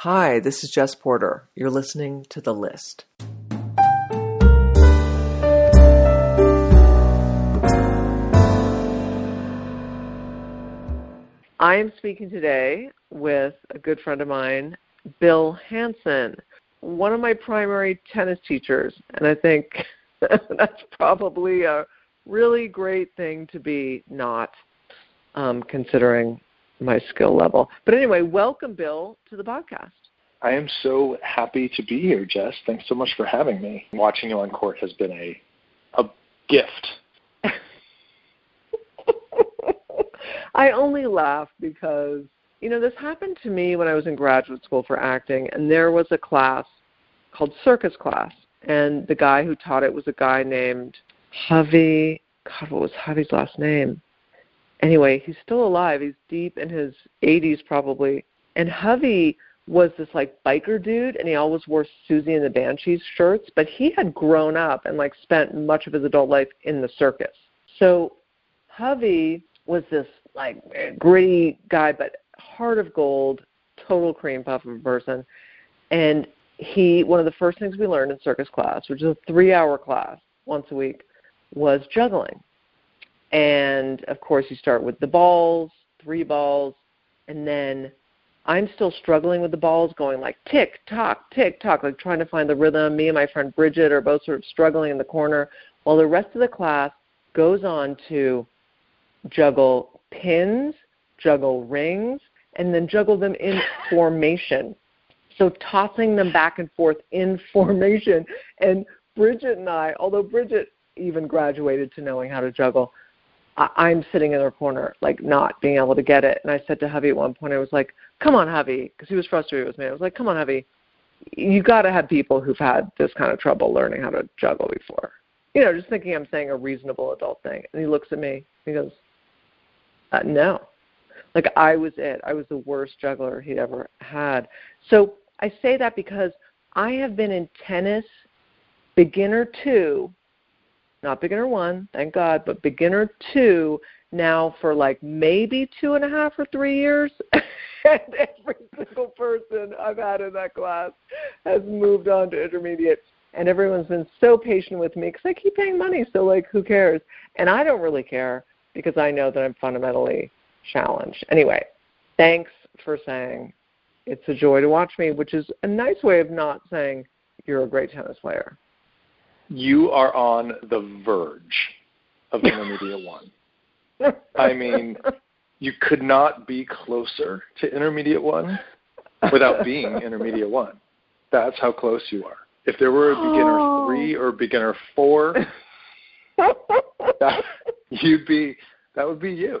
Hi, this is Jess Porter. You're listening to The List. I am speaking today with a good friend of mine, Bill Hanson, one of my primary tennis teachers, and I think that's probably a really great thing to be not, considering my skill level. But anyway, welcome, Bill, to the podcast. I am so happy to be here, Jess. Thanks so much for having me. Watching you on court has been a gift. I only laugh because, you know, this happened to me when I was in graduate school for acting, and there was a class called circus class, and the guy who taught it was a guy named Javi. God, what was Javi's last name? Anyway, he's still alive. He's deep in his 80s probably. And Javi was this, like, biker dude, and he always wore Susie and the Banshees shirts, but he had grown up and, like, spent much of his adult life in the circus. So Javi was this, like, gritty guy, but heart of gold, total cream puff of a person. And he, one of the first things we learned in circus class, which is a 3-hour class once a week, was juggling. And of course you start with the balls, 3 balls, and then I'm still struggling with the balls, going like tick tock, like trying to find the rhythm. Me and my friend Bridget are both sort of struggling in the corner while the rest of the class goes on to juggle pins, juggle rings, and then juggle them in formation. So tossing them back and forth in formation. And Bridget and I, although Bridget even graduated to knowing how to juggle, I'm sitting in her corner, like, not being able to get it. And I said to Javi at one point, I was like, come on, Javi, because he was frustrated with me. I was like, come on, Javi, you got to have people who've had this kind of trouble learning how to juggle before. You know, just thinking I'm saying a reasonable adult thing. And he looks at me, he goes, no. Like, I was it. I was the worst juggler he'd ever had. So I say that because I have been in tennis, beginner 2, not beginner 1, thank God, but beginner 2 now for, like, maybe 2.5 or 3 years. And every single person I've had in that class has moved on to intermediate. And everyone's been so patient with me because I keep paying money, so, like, who cares? And I don't really care because I know that I'm fundamentally challenge. Anyway, thanks for saying it's a joy to watch me, which is a nice way of not saying you're a great tennis player. You are on the verge of intermediate 1. I mean, you could not be closer to intermediate 1 without being intermediate 1. That's how close you are. If there were a beginner 3 or beginner 4, that would be you.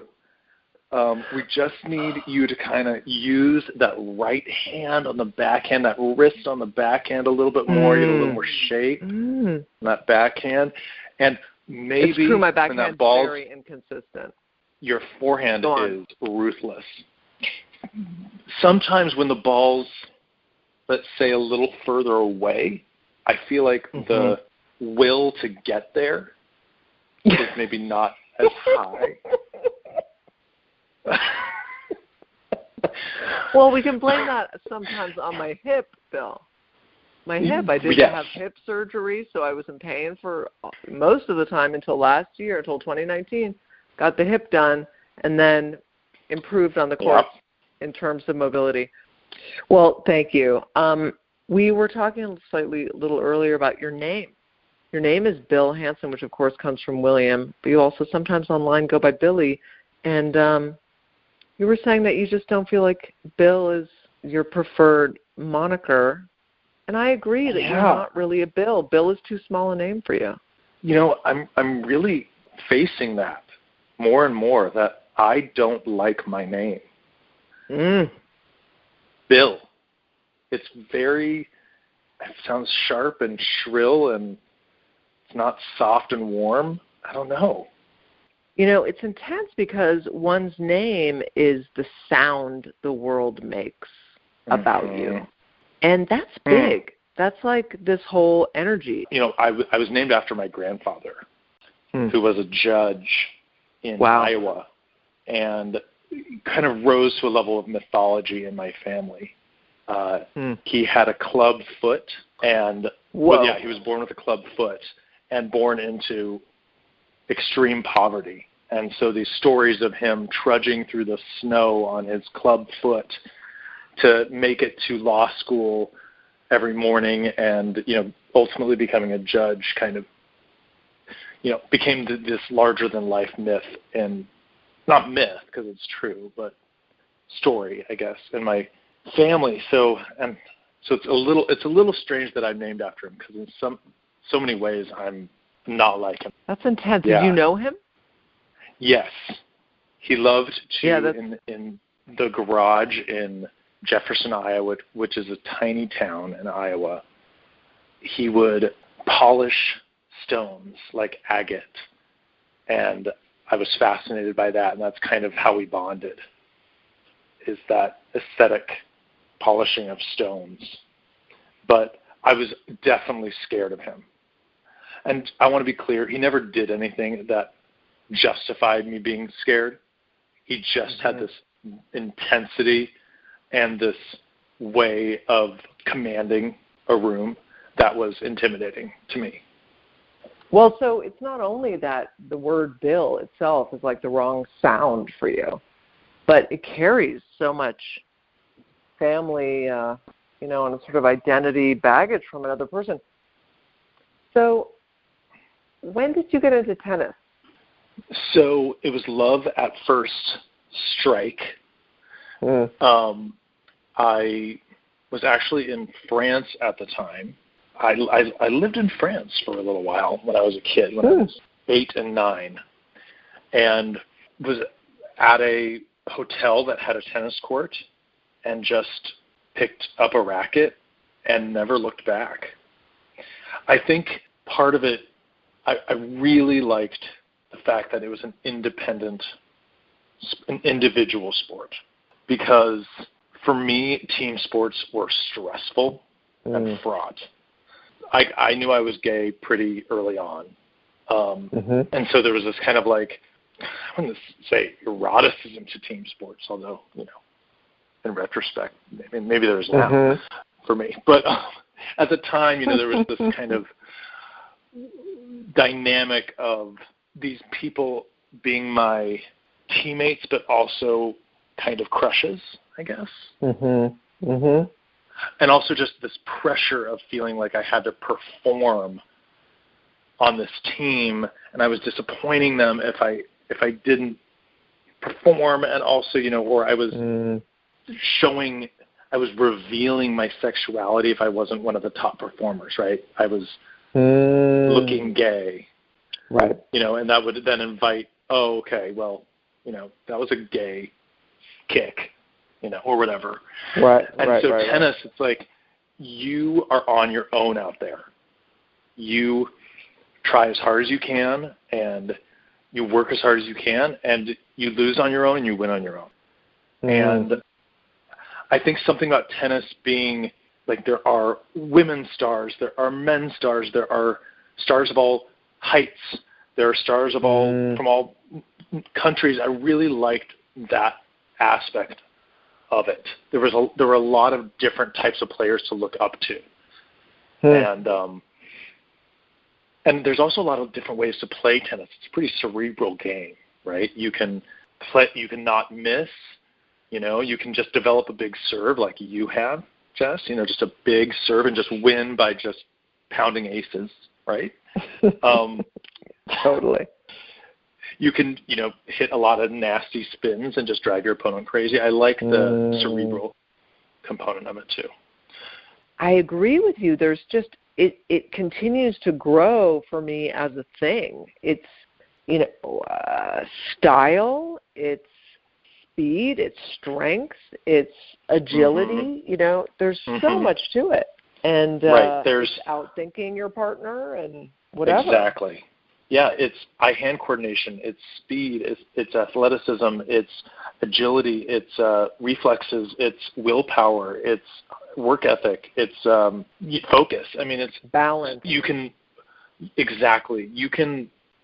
We just need you to kind of use that right hand on the backhand, that wrist on the backhand a little bit more, get a little more shape on that backhand. And maybe it's true, my backhand is very inconsistent. Your forehand is ruthless. Sometimes when the ball's, let's say, a little further away, I feel like the will to get there is maybe not as high. Well, we can blame that sometimes on my hip, Bill. My hip. I didn't have hip surgery, so I was in pain for most of the time until last year, until 2019. Got the hip done and then improved on the court in terms of mobility. Well, thank you. We were talking a little earlier about your name. Your name is Bill Hanson, which of course comes from William, but you also sometimes online go by Billy. And you were saying that you just don't feel like Bill is your preferred moniker. And I agree that you're not really a Bill. Bill is too small a name for you. You know, I'm really facing that more and more, that I don't like my name. Bill. It's very, it sounds sharp and shrill, and it's not soft and warm. I don't know. You know, it's intense because one's name is the sound the world makes about you. And that's big. That's like this whole energy. You know, I was named after my grandfather, who was a judge in Iowa, and kind of rose to a level of mythology in my family. He had a club foot, and he was born with a club foot and born into extreme poverty. And so these stories of him trudging through the snow on his club foot to make it to law school every morning, and ultimately becoming a judge, kind of became this larger than life myth, and not myth because it's true, but story, I guess, in my family. So it's a little strange that I'm named after him, because in so many ways I'm not like him. That's intense. Yeah. Did you know him? Yes, he loved to in the garage in Jefferson, Iowa, which is a tiny town in Iowa. He would polish stones like agate, and I was fascinated by that, and that's kind of how we bonded, is that aesthetic polishing of stones. But I was definitely scared of him. And I want to be clear, he never did anything that justified me being scared. He just had this intensity and this way of commanding a room that was intimidating to me. Well, so it's not only that the word Bill itself is like the wrong sound for you, but it carries so much family, and a sort of identity baggage from another person. So when did you get into tennis? So it was love at first strike. I was actually in France at the time. I lived in France for a little while when I was a kid, when I was 8 and 9, and was at a hotel that had a tennis court and just picked up a racket and never looked back. I think part of it, I really liked the fact that it was an individual sport, because for me, team sports were stressful and fraught. I knew I was gay pretty early on. And so there was this kind of like, I wouldn't say eroticism to team sports, although, in retrospect, maybe there was now for me. But at the time, there was this kind of dynamic of these people being my teammates, but also kind of crushes, I guess. And also just this pressure of feeling like I had to perform on this team, and I was disappointing them if I didn't perform, and also, or I was revealing my sexuality if I wasn't one of the top performers, right? I was looking gay. Right. And that would then invite, that was a gay kick. Or whatever. Right. And tennis, it's like you are on your own out there. You try as hard as you can, and you work as hard as you can, and you lose on your own and you win on your own. And I think something about tennis being like, there are women stars, there are men stars, there are stars of all heights, there are stars of all from all countries. I really liked that aspect of it. There were a lot of different types of players to look up to, and there's also a lot of different ways to play tennis. It's a pretty cerebral game, right? You can play, you can not miss. You can just develop a big serve like you have, Jess. Just a big serve and just win by just pounding aces, right? Totally. You can, hit a lot of nasty spins and just drive your opponent crazy. I like the cerebral component of it, too. I agree with you. There's just, it continues to grow for me as a thing. It's, style, it's speed, it's strength, it's agility. There's so much to it. And there's outthinking your partner and whatever. Exactly. Yeah, it's eye-hand coordination, it's speed, it's athleticism, it's agility, it's reflexes, it's willpower, it's work ethic, it's focus. I mean, it's balance. You can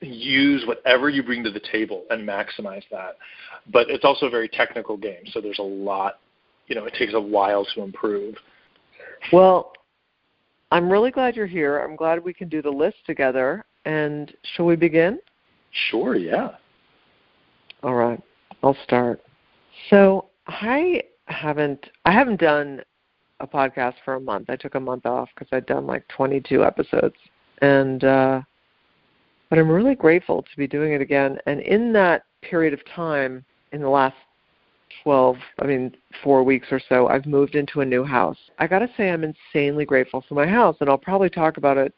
use whatever you bring to the table and maximize that. But it's also a very technical game, so there's a lot you know, it takes a while to improve. Well, I'm really glad you're here. I'm glad we can do the list together. And shall we begin? Sure, yeah. All right, I'll start. So I haven't done a podcast for a month. I took a month off because I'd done like 22 episodes. And but I'm really grateful to be doing it again. And in that period of time, in the last 4 weeks or so, I've moved into a new house. I got to say I'm insanely grateful for my house, and I'll probably talk about it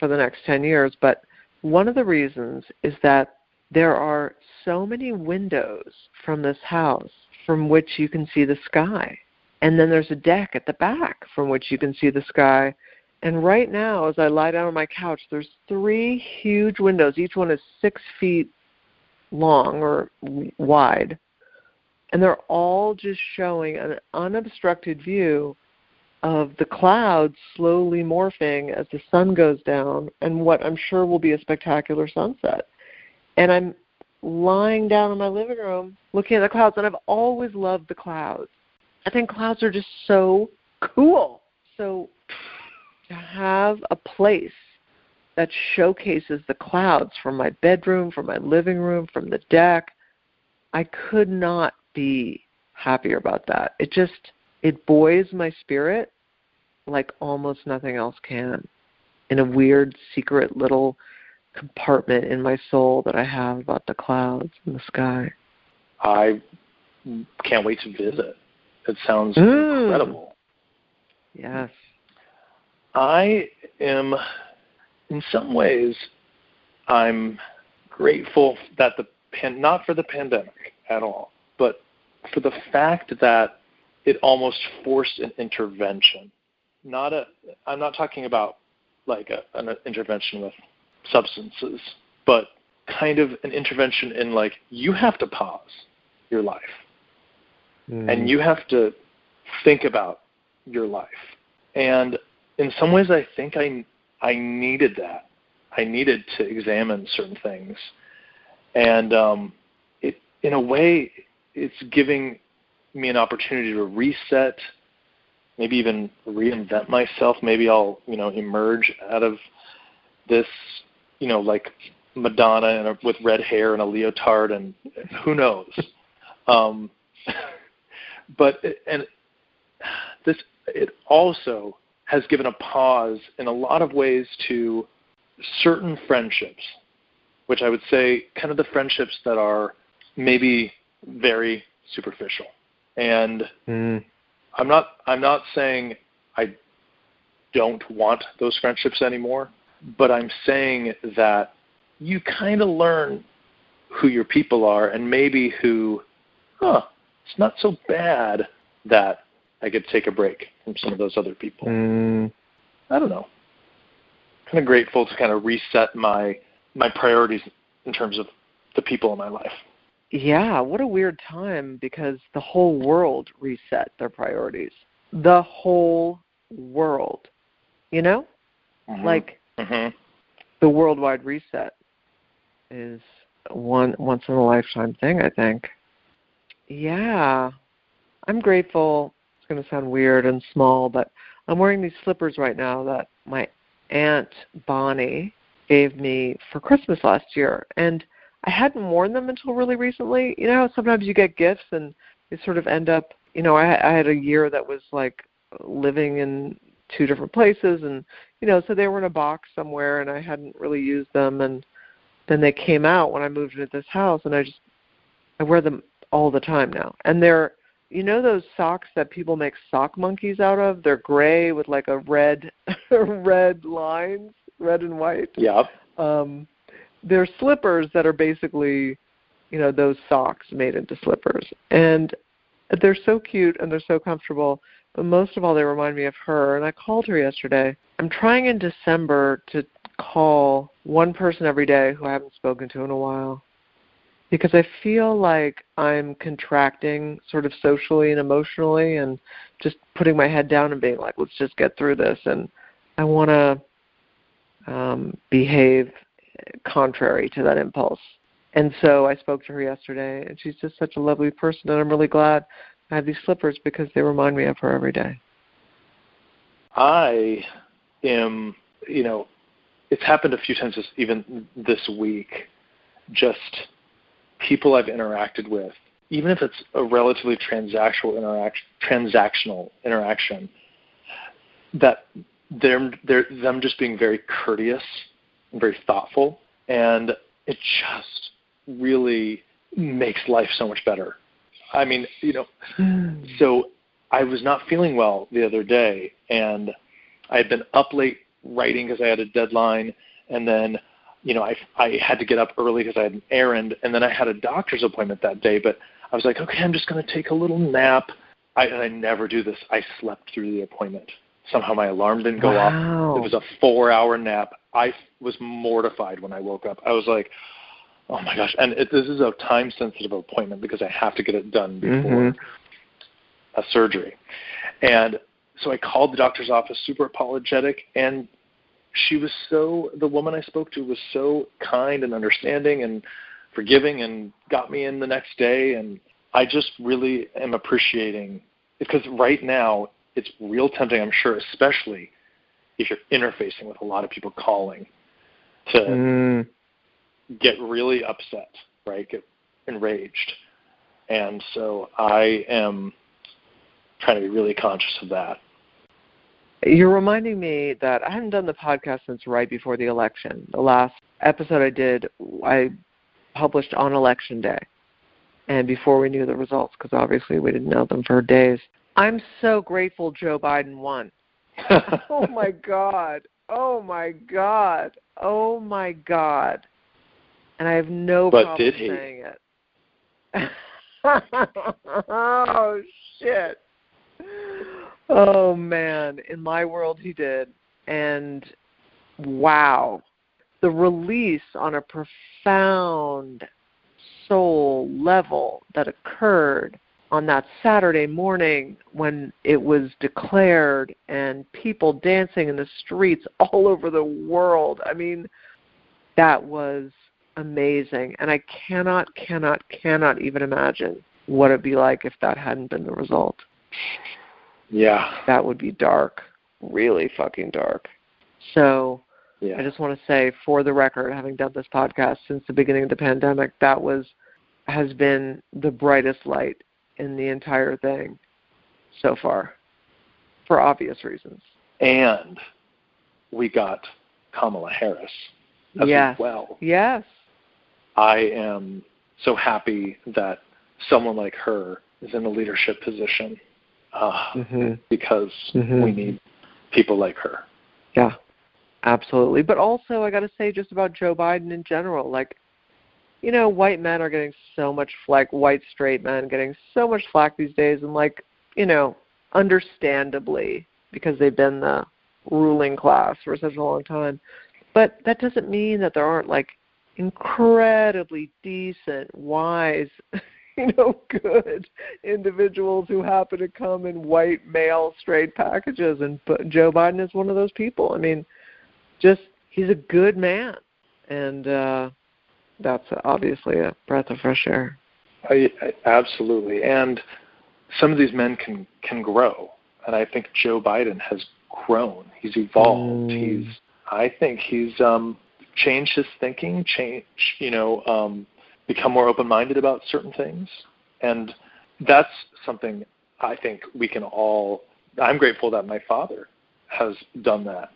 for the next 10 years. But one of the reasons is that there are so many windows from this house from which you can see the sky. And then there's a deck at the back from which you can see the sky. And right now, as I lie down on my couch, there's 3 huge windows. Each one is 6 feet long or wide. And they're all just showing an unobstructed view of the clouds slowly morphing as the sun goes down and what I'm sure will be a spectacular sunset. And I'm lying down in my living room looking at the clouds, and I've always loved the clouds. I think clouds are just so cool. So to have a place that showcases the clouds from my bedroom, from my living room, from the deck, I could not be happier about that. It buoys my spirit like almost nothing else can, in a weird secret little compartment in my soul that I have about the clouds and the sky. I can't wait to visit. It sounds incredible. Yes. I am, in some ways, I'm grateful that not for the pandemic at all, but for the fact that it almost forced an intervention. I'm not talking about like an intervention with substances, but kind of an intervention in like, you have to pause your life and you have to think about your life. And in some ways, I think I needed that. I needed to examine certain things. And in a way, it's giving me an opportunity to reset, maybe even reinvent myself. Maybe I'll, emerge out of this, like Madonna with red hair and a leotard, and who knows. It also has given a pause in a lot of ways to certain friendships, which I would say kind of the friendships that are maybe very superficial. And I'm not saying I don't want those friendships anymore, but I'm saying that you kind of learn who your people are, and maybe it's not so bad that I could take a break from some of those other people. I don't know. I'm kind of grateful to kind of reset my priorities in terms of the people in my life. Yeah, what a weird time, because the whole world reset their priorities. The whole world, the worldwide reset is one once in a lifetime thing, I think. Yeah, I'm grateful. It's going to sound weird and small, but I'm wearing these slippers right now that my Aunt Bonnie gave me for Christmas last year, and I hadn't worn them until really recently. You know, sometimes you get gifts and they sort of end up, I had a year that was like living in 2 different places, and, so they were in a box somewhere and I hadn't really used them. And then they came out when I moved into this house, and I wear them all the time now. And they're, those socks that people make sock monkeys out of? They're gray with like a red lines, red and white. Yep. They're slippers that are basically, those socks made into slippers. And they're so cute and they're so comfortable. But most of all, they remind me of her. And I called her yesterday. I'm trying in December to call one person every day who I haven't spoken to in a while, because I feel like I'm contracting sort of socially and emotionally and just putting my head down and being like, let's just get through this. And I want to behave contrary to that impulse. And so I spoke to her yesterday, and she's just such a lovely person, and I'm really glad I have these slippers because they remind me of her every day. I am, you know, it's happened a few times even this week, just people I've interacted with, even if it's a relatively transactional interaction, that they're them just being very courteous and very thoughtful, and it just really makes life so much better. I mean, you know, So I was not feeling well the other day, and I had been up late writing because I had a deadline, and then, you know, I had to get up early because I had an errand, and then I had a doctor's appointment that day, but I was like, okay, I'm just going to take a little nap. And I never do this. I slept through the appointment. Somehow my alarm didn't go off. It was a 4-hour nap. I was mortified when I woke up. I was like, oh my gosh. And this is a time-sensitive appointment because I have to get it done before a surgery. And so I called the doctor's office, super apologetic, and she was the woman I spoke to was so kind and understanding and forgiving and got me in the next day. And I just really am appreciating, because right now it's real tempting, I'm sure, especially if you're interfacing with a lot of people calling, to get really upset, right? Get enraged. And so I am trying to be really conscious of that. You're reminding me that I hadn't done the podcast since right before the election. The last episode I did, I published on Election Day, and before we knew the results, because obviously we didn't know them for days. I'm so grateful Joe Biden won. Oh, my God. Oh, my God. Oh, my God. And I have no problem saying it. Oh, shit. Oh, man. In my world, he did. And wow. The release on a profound soul level that occurred on that Saturday morning when it was declared, and people dancing in the streets all over the world. I mean, that was amazing. And I cannot even imagine what it'd be like if that hadn't been the result. Yeah. That would be dark, really fucking dark. So yeah. I just want to say, for the record, having done this podcast since the beginning of the pandemic, that has been the brightest light in the entire thing so far, for obvious reasons. And we got Kamala Harris as well. Yes. I am so happy that someone like her is in a leadership position, because we need people like her. Yeah, absolutely. But also, I got to say, just about Joe Biden in general, like, you know, white men are getting so much flack, white straight men getting so much flack these days, and, like, you know, understandably, because they've been the ruling class for such a long time. But that doesn't mean that there aren't, like, incredibly decent, wise, you know, good individuals who happen to come in white male straight packages, and Joe Biden is one of those people. I mean, just, he's a good man, and that's obviously a breath of fresh air. Absolutely. And some of these men can grow. And I think Joe Biden has grown. He's evolved. I think he's changed his thinking, become more open-minded about certain things. And that's something I think we can all, I'm grateful that my father has done that.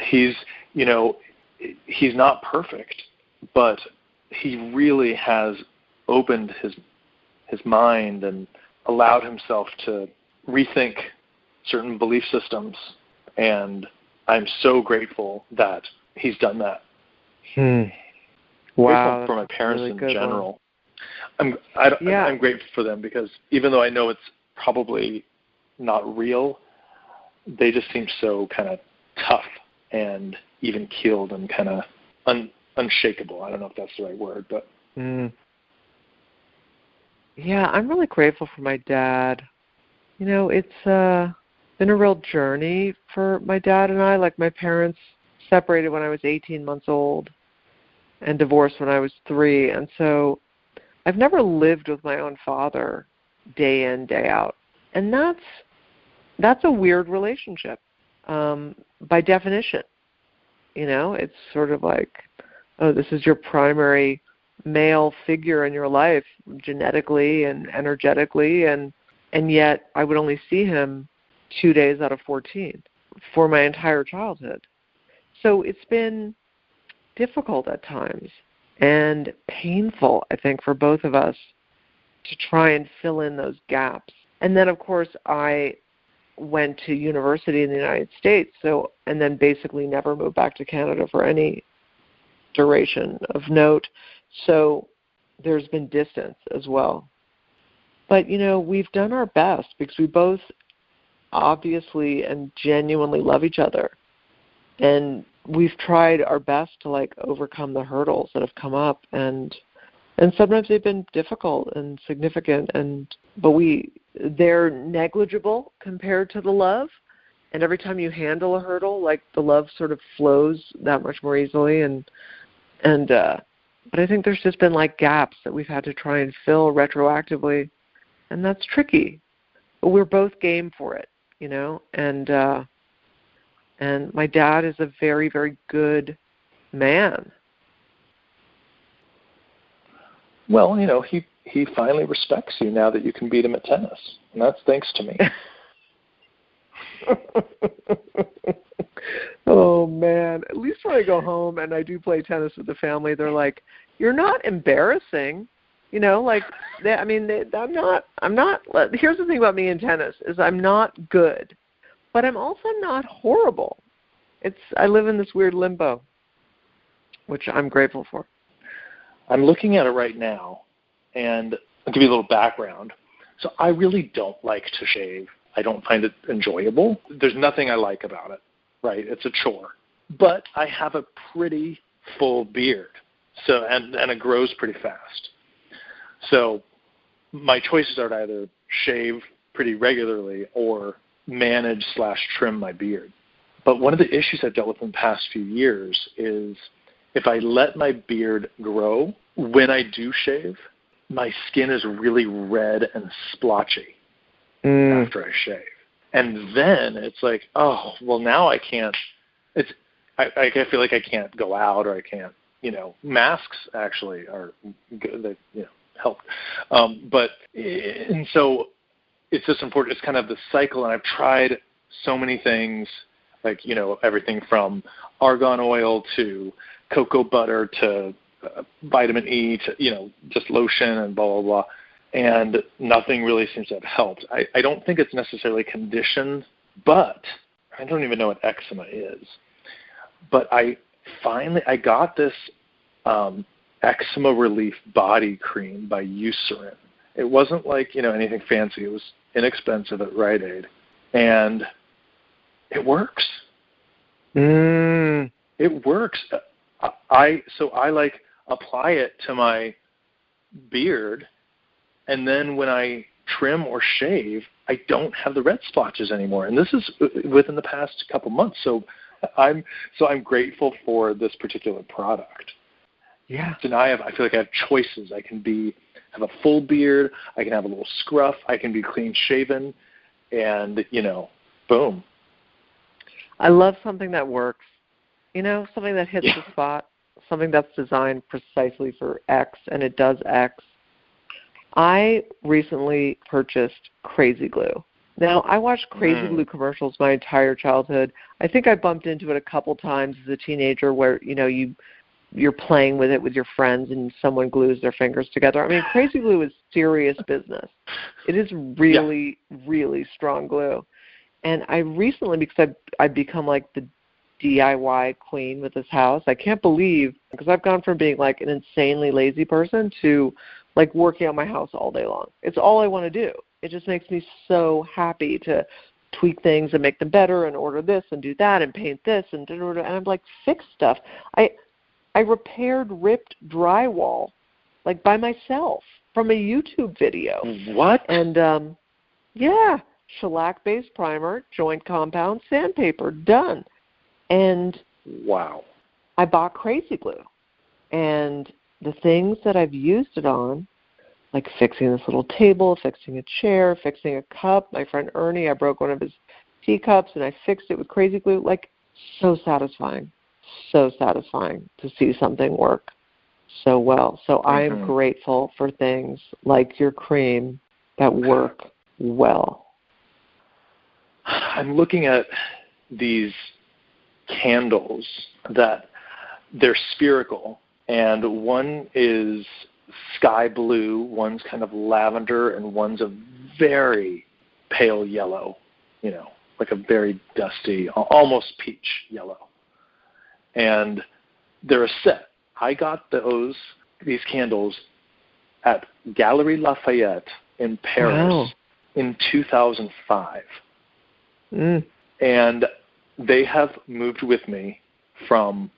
He's, you know, he's not perfect, but he really has opened his mind and allowed himself to rethink certain belief systems. And I'm so grateful that he's done that. Wow. Grateful for my parents really in general. I'm grateful for them, because even though I know it's probably not real, they just seem so kind of tough and even-keeled and kind of unshakable. I don't know if that's the right word, but yeah, I'm really grateful for my dad. You know, it's been a real journey for my dad and I. Like, my parents separated when I was 18 months old and divorced when I was 3, and so I've never lived with my own father day in, day out. And that's a weird relationship by definition. You know, it's sort of like, oh, this is your primary male figure in your life genetically and energetically, and yet I would only see him 2 days out of 14 for my entire childhood. So it's been difficult at times and painful, I think, for both of us to try and fill in those gaps. And then, of course, I went to university in the United States, so, and then basically never moved back to Canada for any duration of note. So there's been distance as well. But, you know, we've done our best because we both obviously and genuinely love each other. And we've tried our best to, like, overcome the hurdles that have come up. And sometimes they've been difficult and significant, but they're negligible compared to the love. And every time you handle a hurdle, like, the love sort of flows that much more easily. But I think there's just been, like, gaps that we've had to try and fill retroactively, and that's tricky. But we're both game for it, you know. And my dad is a very, very good man. Well, you know, he finally respects you now that you can beat him at tennis, and that's thanks to me. Oh, man. At least when I go home and I do play tennis with the family, they're like, you're not embarrassing. You know, like, I'm not, here's the thing about me in tennis is I'm not good, but I'm also not horrible. I live in this weird limbo, which I'm grateful for. I'm looking at it right now, and I'll give you a little background. So I really don't like to shave. I don't find it enjoyable. There's nothing I like about it, right? It's a chore. But I have a pretty full beard, so and it grows pretty fast. So my choices are to either shave pretty regularly or manage/trim my beard. But one of the issues I've dealt with in the past few years is if I let my beard grow, when I do shave, my skin is really red and splotchy. After I shave. And then it's like, oh, well, now I can't. I feel like I can't go out, or I can't, you know, masks actually are good. They, you know, help. And so it's just important. It's kind of the cycle. And I've tried so many things, like, you know, everything from argan oil to cocoa butter to vitamin E to, you know, just lotion and blah, blah, blah. And nothing really seems to have helped. I don't think it's necessarily conditioned, but I don't even know what eczema is. But I got this eczema relief body cream by Eucerin. It wasn't like, you know, anything fancy. It was inexpensive at Rite Aid. And it works. It works. So I like apply it to my beard. And then when I trim or shave, I don't have the red splotches anymore. And this is within the past couple months. So I'm grateful for this particular product. Yeah. So now I feel like I have choices. I can have a full beard. I can have a little scruff. I can be clean shaven, and, you know, boom. I love something that works. You know, something that hits the spot. Something that's designed precisely for X, and it does X. I recently purchased Crazy Glue. Now, I watched Crazy Glue commercials my entire childhood. I think I bumped into it a couple times as a teenager where, you know, you're playing with it with your friends and someone glues their fingers together. I mean, Crazy Glue is serious business. It is really, really strong glue. And I recently, because I've become like the DIY queen with this house, I can't believe, because I've gone from being like an insanely lazy person to like working on my house all day long. It's all I want to do. It just makes me so happy to tweak things and make them better and order this and do that and paint this and I'm like, fix stuff. I repaired ripped drywall like by myself from a YouTube video. What? And shellac-based primer, joint compound, sandpaper, done. And wow. I bought Crazy Glue. And the things that I've used it on like fixing this little table, fixing a chair, fixing a cup. My friend Ernie, I broke one of his teacups and I fixed it with Crazy Glue. Like, so satisfying. So satisfying to see something work so well. So I'm grateful for things like your cream that work well. I'm looking at these candles that they're spherical, and one is sky blue, one's kind of lavender, and one's a very pale yellow, you know, like a very dusty, almost peach yellow. And they're a set. I got these candles at Galerie Lafayette in Paris in 2005. Mm. And they have moved with me from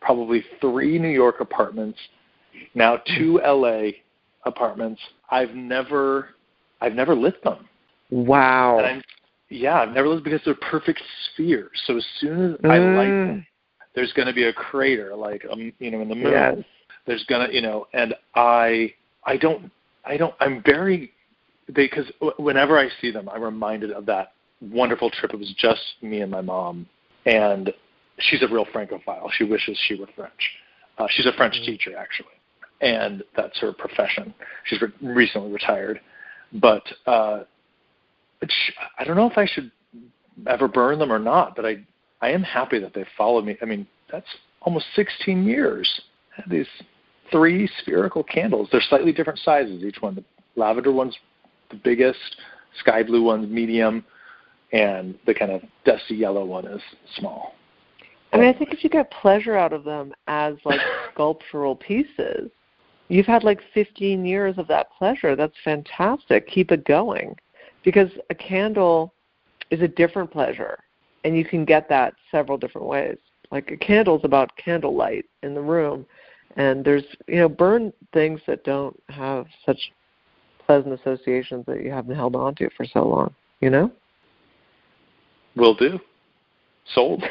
probably 3 New York apartments, now 2 LA apartments. I've never lit them. Wow. And I've never lit them because they're perfect spheres. So as soon as I light them, there's going to be a crater, like in the middle. Yes. There's going to, and because whenever I see them, I'm reminded of that wonderful trip. It was just me and my mom, and she's a real Francophile. She wishes she were French. She's a French teacher, actually, and that's her profession. She's recently retired, but I don't know if I should ever burn them or not, but I am happy that they followed me. I mean, that's almost 16 years. I had these 3 spherical candles. They're slightly different sizes, each one. The lavender one's the biggest, sky blue one's medium, and the kind of dusty yellow one is small. I mean, I think if you get pleasure out of them as, like, sculptural pieces, you've had, like, 15 years of that pleasure. That's fantastic. Keep it going. Because a candle is a different pleasure, and you can get that several different ways. Like, a candle's about candlelight in the room, and there's, burn things that don't have such pleasant associations that you haven't held on to for so long, Will do. Sold.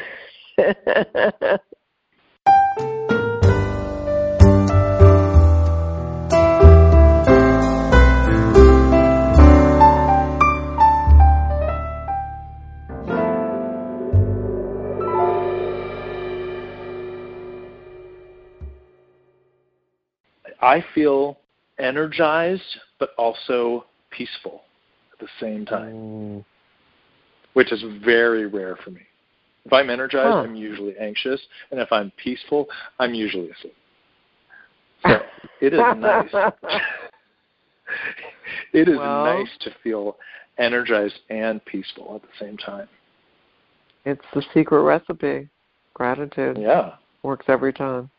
I feel energized, but also peaceful at the same time, which is very rare for me. If I'm energized, I'm usually anxious. And if I'm peaceful, I'm usually asleep. So it is nice. It is nice to feel energized and peaceful at the same time. It's the secret recipe. Gratitude. Yeah. Works every time.